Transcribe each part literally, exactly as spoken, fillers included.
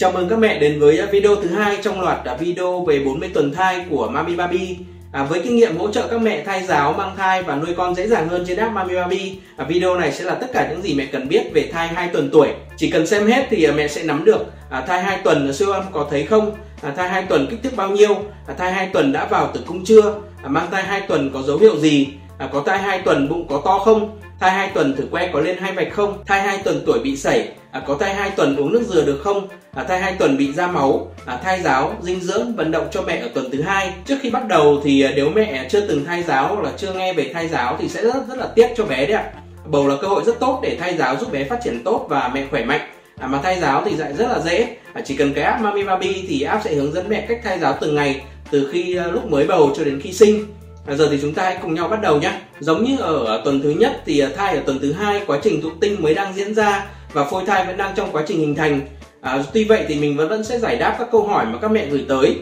Chào mừng các mẹ đến với video thứ hai trong loạt video về bốn mươi tuần thai của Mamibaby. À, với kinh nghiệm hỗ trợ các mẹ thai giáo, mang thai và nuôi con dễ dàng hơn trên app Mamibaby, à, video này sẽ là tất cả những gì mẹ cần biết về thai hai tuần tuổi. Chỉ cần xem hết thì mẹ sẽ nắm được à, thai hai tuần siêu âm có thấy không, à, thai hai tuần kích thước bao nhiêu, à, thai hai tuần đã vào tử cung chưa, à, mang thai hai tuần có dấu hiệu gì, à, có thai hai tuần bụng có to không, thai hai tuần thử que có lên hai vạch không, thai hai tuần tuổi bị sẩy, à, có thai hai tuần uống nước dừa được không, à, thai hai tuần bị ra máu, à, thai giáo, dinh dưỡng, vận động cho mẹ ở tuần thứ hai. Trước khi bắt đầu thì nếu mẹ chưa từng thai giáo hoặc là chưa nghe về thai giáo thì sẽ rất rất là tiếc cho bé đấy ạ. Bầu là cơ hội rất tốt để thai giáo giúp bé phát triển tốt và mẹ khỏe mạnh. À, mà thai giáo thì dạy rất là dễ, à, chỉ cần cái app Mamibaby thì app sẽ hướng dẫn mẹ cách thai giáo từng ngày từ khi lúc mới bầu cho đến khi sinh. À, giờ thì chúng ta hãy cùng nhau bắt đầu nhé. Giống như ở tuần thứ nhất thì thai ở tuần thứ hai quá trình thụ tinh mới đang diễn ra và phôi thai vẫn đang trong quá trình hình thành. À, tuy vậy thì mình vẫn vẫn sẽ giải đáp các câu hỏi mà các mẹ gửi tới.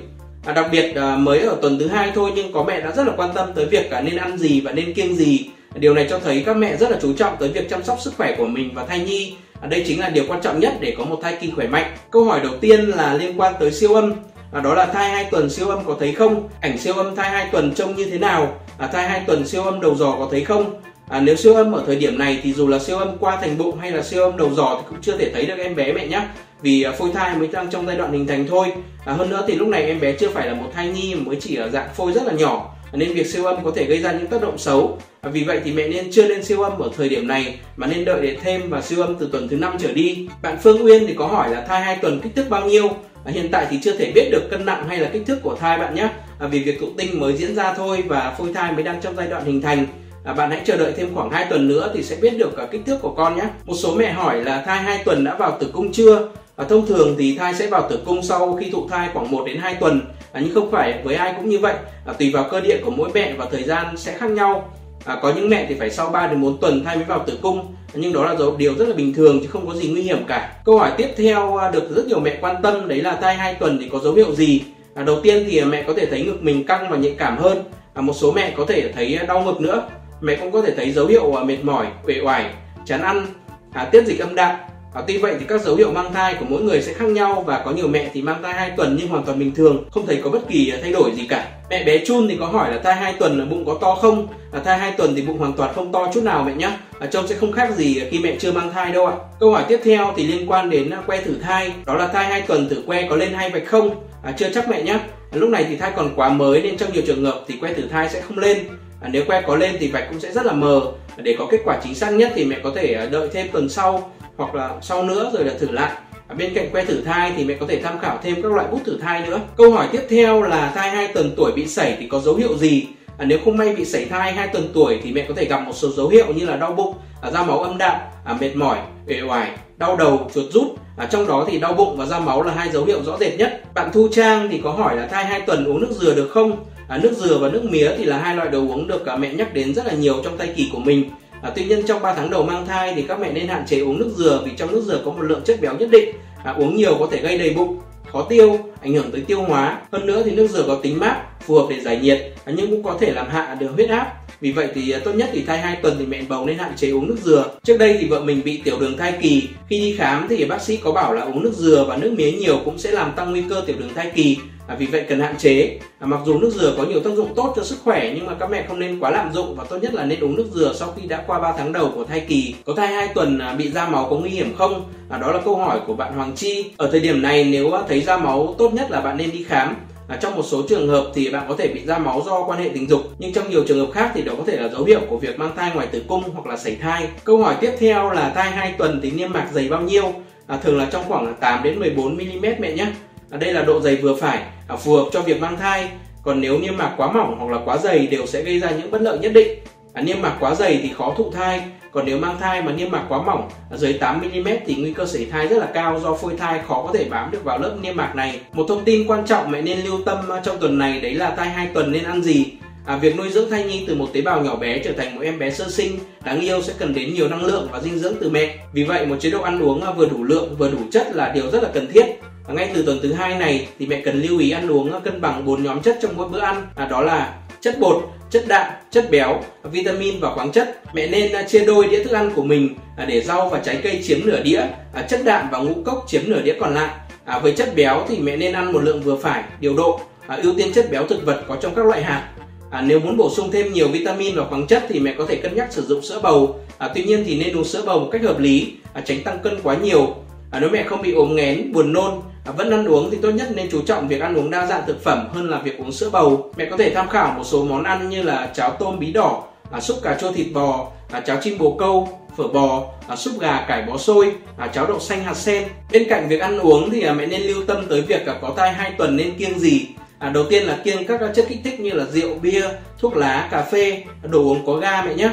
À, đặc biệt à, mới ở tuần thứ hai thôi nhưng có mẹ đã rất là quan tâm tới việc à, nên ăn gì và nên kiêng gì. Điều này cho thấy các mẹ rất là chú trọng tới việc chăm sóc sức khỏe của mình và thai nhi. À, đây chính là điều quan trọng nhất để có một thai kỳ khỏe mạnh. Câu hỏi đầu tiên là liên quan tới siêu âm. À, đó là thai hai tuần siêu âm có thấy không? Ảnh siêu âm thai hai tuần trông như thế nào? À, thai hai tuần siêu âm đầu giò có thấy không? À, nếu siêu âm ở thời điểm này thì dù là siêu âm qua thành bụng hay là siêu âm đầu giò thì cũng chưa thể thấy được em bé mẹ nhé. Vì phôi thai mới đang trong giai đoạn hình thành thôi. À, hơn nữa thì lúc này em bé chưa phải là một thai nhi mới chỉ ở dạng phôi rất là nhỏ. À, nên việc siêu âm có thể gây ra những tác động xấu. À, vì vậy thì mẹ nên chưa nên siêu âm ở thời điểm này mà nên đợi để thêm và siêu âm từ tuần thứ năm trở đi. Bạn Phương Uyên thì có hỏi là thai hai tuần kích thước bao nhiêu? À, hiện tại thì chưa thể biết được cân nặng hay là kích thước của thai bạn nhé. À, vì việc thụ tinh mới diễn ra thôi và phôi thai mới đang trong giai đoạn hình thành. À, bạn hãy chờ đợi thêm khoảng hai tuần nữa thì sẽ biết được uh, kích thước của con nhé. Một số mẹ hỏi là thai hai tuần đã vào tử cung chưa? À, thông thường thì thai sẽ vào tử cung sau khi thụ thai khoảng một đến hai tuần. À, nhưng không phải với ai cũng như vậy. À, tùy vào cơ địa của mỗi mẹ và thời gian sẽ khác nhau. À, có những mẹ thì phải sau ba đến bốn tuần thai mới vào tử cung. À, nhưng đó là điều rất là bình thường chứ không có gì nguy hiểm cả. Câu hỏi tiếp theo được rất nhiều mẹ quan tâm đấy là thai hai tuần thì có dấu hiệu gì? À, đầu tiên thì mẹ có thể thấy ngực mình căng và nhạy cảm hơn. À, một số mẹ có thể thấy đau ngực nữa. Mẹ cũng có thể thấy dấu hiệu mệt mỏi, uể oải, chán ăn, à, tiết dịch âm đạo. À, tuy vậy thì các dấu hiệu mang thai của mỗi người sẽ khác nhau và có nhiều mẹ thì mang thai hai tuần nhưng hoàn toàn bình thường, không thấy có bất kỳ thay đổi gì cả. Mẹ bé Chun thì có hỏi là thai hai tuần là bụng có to không? À, thai hai tuần thì bụng hoàn toàn không to chút nào mẹ nhé. À, trông sẽ không khác gì khi mẹ chưa mang thai đâu ạ. À. Câu hỏi tiếp theo thì liên quan đến que thử thai, đó là thai hai tuần thử que có lên hai vạch không? À, chưa chắc mẹ nhé. À, lúc này thì thai còn quá mới nên trong nhiều trường hợp thì que thử thai sẽ không lên. À, nếu que có lên thì vạch cũng sẽ rất là mờ. À, để có kết quả chính xác nhất thì mẹ có thể đợi thêm tuần sau hoặc là sau nữa rồi là thử lại. À, bên cạnh que thử thai thì mẹ có thể tham khảo thêm các loại bút thử thai nữa. Câu hỏi tiếp theo là thai hai tuần tuổi bị sẩy thì có dấu hiệu gì? À, nếu không may bị sẩy thai hai tuần tuổi thì mẹ có thể gặp một số dấu hiệu như là đau bụng, à, ra máu âm đạo, à, mệt mỏi, uể oải, đau đầu, chuột rút. À, trong đó thì đau bụng và ra máu là hai dấu hiệu rõ rệt nhất. Bạn Thu Trang thì có hỏi là thai hai tuần uống nước dừa được không? À, nước dừa và nước mía thì là hai loại đồ uống được à, mẹ nhắc đến rất là nhiều trong thai kỳ của mình. À, tuy nhiên trong ba tháng đầu mang thai thì các mẹ nên hạn chế uống nước dừa vì trong nước dừa có một lượng chất béo nhất định. À, uống nhiều có thể gây đầy bụng, khó tiêu, ảnh hưởng tới tiêu hóa. Hơn nữa thì nước dừa có tính mát, phù hợp để giải nhiệt, à, nhưng cũng có thể làm hạ đường huyết áp. Vì vậy thì tốt nhất thì thai hai tuần thì mẹ bầu nên hạn chế uống nước dừa. Trước đây thì vợ mình bị tiểu đường thai kỳ. Khi đi khám thì bác sĩ có bảo là uống nước dừa và nước mía nhiều cũng sẽ làm tăng nguy cơ tiểu đường thai kỳ. À, vì vậy cần hạn chế. À, mặc dù nước dừa có nhiều tác dụng tốt cho sức khỏe nhưng mà các mẹ không nên quá lạm dụng và tốt nhất là nên uống nước dừa sau khi đã qua ba tháng đầu của thai kỳ. Có thai hai tuần à, bị ra máu có nguy hiểm không? À, đó là câu hỏi của bạn Hoàng Chi. Ở thời điểm này nếu thấy ra máu tốt nhất là bạn nên đi khám. À, trong một số trường hợp thì bạn có thể bị ra máu do quan hệ tình dục nhưng trong nhiều trường hợp khác thì đó có thể là dấu hiệu của việc mang thai ngoài tử cung hoặc là sẩy thai. Câu hỏi tiếp theo là thai hai tuần thì niêm mạc dày bao nhiêu? À, thường là trong khoảng tám đến mười bốn mi-li-mét mẹ nhé. À, đây là độ dày vừa phải, à, phù hợp cho việc mang thai. Còn nếu niêm mạc quá mỏng hoặc là quá dày đều sẽ gây ra những bất lợi nhất định. À, niêm mạc quá dày thì khó thụ thai. Còn nếu mang thai mà niêm mạc quá mỏng dưới tám mi-li-mét thì nguy cơ sẩy thai rất là cao do phôi thai khó có thể bám được vào lớp niêm mạc này. Một thông tin quan trọng mẹ nên lưu tâm trong tuần này đấy là thai hai tuần nên ăn gì. À, việc nuôi dưỡng thai nhi từ một tế bào nhỏ bé trở thành một em bé sơ sinh đáng yêu sẽ cần đến nhiều năng lượng và dinh dưỡng từ mẹ. Vì vậy một chế độ ăn uống vừa đủ lượng vừa đủ chất là điều rất là cần thiết. À, ngay từ tuần thứ hai này thì mẹ cần lưu ý ăn uống cân bằng bốn nhóm chất trong mỗi bữa ăn. À, đó là chất bột, chất đạm, chất béo, vitamin và khoáng chất. Mẹ nên chia đôi đĩa thức ăn của mình để rau và trái cây chiếm nửa đĩa, chất đạm và ngũ cốc chiếm nửa đĩa còn lại. À, với chất béo thì mẹ nên ăn một lượng vừa phải, điều độ, à, ưu tiên chất béo thực vật có trong các loại hạt. À, nếu muốn bổ sung thêm nhiều vitamin và khoáng chất thì mẹ có thể cân nhắc sử dụng sữa bầu. À, tuy nhiên thì nên uống sữa bầu một cách hợp lý, à, tránh tăng cân quá nhiều. À, nếu mẹ không bị ốm nghén, buồn nôn, à, vẫn ăn uống thì tốt nhất nên chú trọng việc ăn uống đa dạng thực phẩm hơn là việc uống sữa bầu. Mẹ có thể tham khảo một số món ăn như là cháo tôm bí đỏ, à, súp cà chua thịt bò, à, cháo chim bồ câu, phở bò, à, súp gà cải bó xôi, à, cháo đậu xanh hạt sen. Bên cạnh việc ăn uống thì à, mẹ nên lưu tâm tới việc à, có thai hai tuần nên kiêng gì. À, đầu tiên là kiêng các chất kích thích như là rượu, bia, thuốc lá, cà phê, đồ uống có ga mẹ nhé.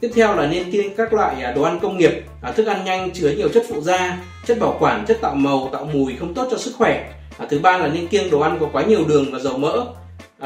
Tiếp theo là nên kiêng các loại đồ ăn công nghiệp, thức ăn nhanh chứa nhiều chất phụ gia, chất bảo quản, chất tạo màu, tạo mùi không tốt cho sức khỏe. Thứ ba là nên kiêng đồ ăn có quá nhiều đường và dầu mỡ.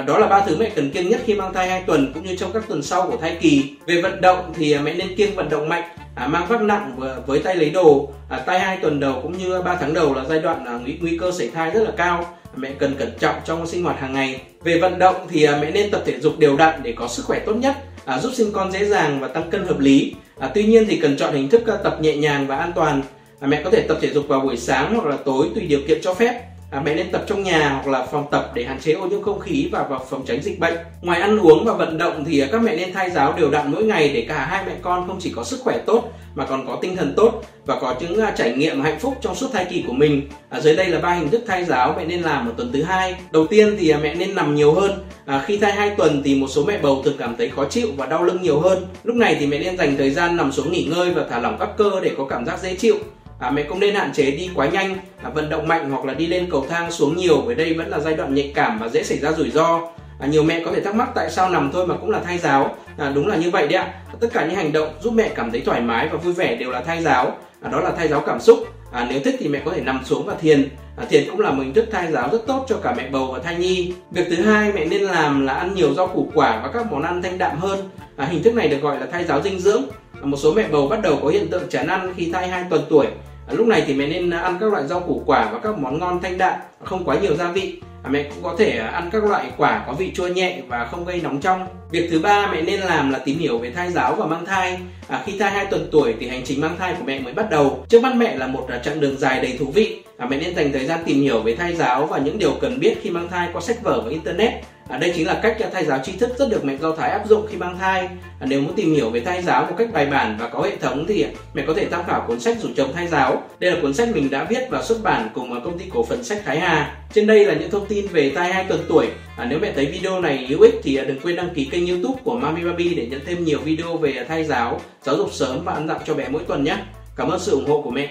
Đó là ba thứ mẹ cần kiêng nhất khi mang thai hai tuần cũng như trong các tuần sau của thai kỳ. Về vận động thì mẹ nên kiêng vận động mạnh, mang vác nặng với tay lấy đồ. Thai hai tuần đầu cũng như ba tháng đầu là giai đoạn nguy cơ sảy thai rất là cao. Mẹ cần cẩn trọng trong sinh hoạt hàng ngày. Về vận động thì mẹ nên tập thể dục đều đặn để có sức khỏe tốt nhất, à, giúp sinh con dễ dàng và tăng cân hợp lý. À, tuy nhiên thì cần chọn hình thức tập nhẹ nhàng và an toàn. À, mẹ có thể tập thể dục vào buổi sáng hoặc là tối tùy điều kiện cho phép. À, mẹ nên tập trong nhà hoặc là phòng tập để hạn chế ô nhiễm không khí và, và phòng tránh dịch bệnh. Ngoài ăn uống và vận động thì các mẹ nên thay giáo đều đặn mỗi ngày để cả hai mẹ con không chỉ có sức khỏe tốt mà còn có tinh thần tốt và có những trải nghiệm hạnh phúc trong suốt thai kỳ của mình. À, dưới đây là ba hình thức thay giáo mẹ nên làm ở tuần thứ hai. Đầu tiên thì mẹ nên nằm nhiều hơn. À, khi thai hai tuần thì một số mẹ bầu thường cảm thấy khó chịu và đau lưng nhiều hơn. Lúc này thì mẹ nên dành thời gian nằm xuống nghỉ ngơi và thả lỏng các cơ để có cảm giác dễ chịu. À, mẹ cũng nên hạn chế đi quá nhanh, à, vận động mạnh hoặc là đi lên cầu thang xuống nhiều bởi đây vẫn là giai đoạn nhạy cảm và dễ xảy ra rủi ro. À, nhiều mẹ có thể thắc mắc tại sao nằm thôi mà cũng là thai giáo. À, đúng là như vậy đấy ạ. Tất cả những hành động giúp mẹ cảm thấy thoải mái và vui vẻ đều là thai giáo. À, đó là thai giáo cảm xúc. À, nếu thích thì mẹ có thể nằm xuống và thiền. À, thiền cũng là một hình thức thai giáo rất tốt cho cả mẹ bầu và thai nhi. Việc thứ hai mẹ nên làm là ăn nhiều rau củ quả và các món ăn thanh đạm hơn. À, hình thức này được gọi là thai giáo dinh dưỡng. Một số mẹ bầu bắt đầu có hiện tượng chán ăn khi thai hai tuần tuổi. À, lúc này thì mẹ nên ăn các loại rau củ quả và các món ngon thanh đạm, không quá nhiều gia vị. À, mẹ cũng có thể ăn các loại quả có vị chua nhẹ và không gây nóng trong. Việc thứ ba mẹ nên làm là tìm hiểu về thai giáo và mang thai. À, khi thai hai tuần tuổi thì hành trình mang thai của mẹ mới bắt đầu. Trước mắt mẹ là một chặng đường dài đầy thú vị. À, mẹ nên dành thời gian tìm hiểu về thai giáo và những điều cần biết khi mang thai qua sách vở và internet. À, đây chính là cách thai giáo tri thức rất được mẹ Do Thái áp dụng khi mang thai. À, nếu muốn tìm hiểu về thai giáo một cách bài bản và có hệ thống thì mẹ có thể tham khảo cuốn sách Rủ chồng thai giáo. Đây là cuốn sách mình đã viết và xuất bản cùng công ty cổ phần Sách Thái Hà. Trên đây là những thông tin về thai hai tuần tuổi. À, nếu mẹ thấy video này hữu ích thì đừng quên đăng ký kênh YouTube của Mamibaby để nhận thêm nhiều video về thai giáo, giáo dục sớm và ăn dặm cho bé mỗi tuần nhé. Cảm ơn sự ủng hộ của mẹ.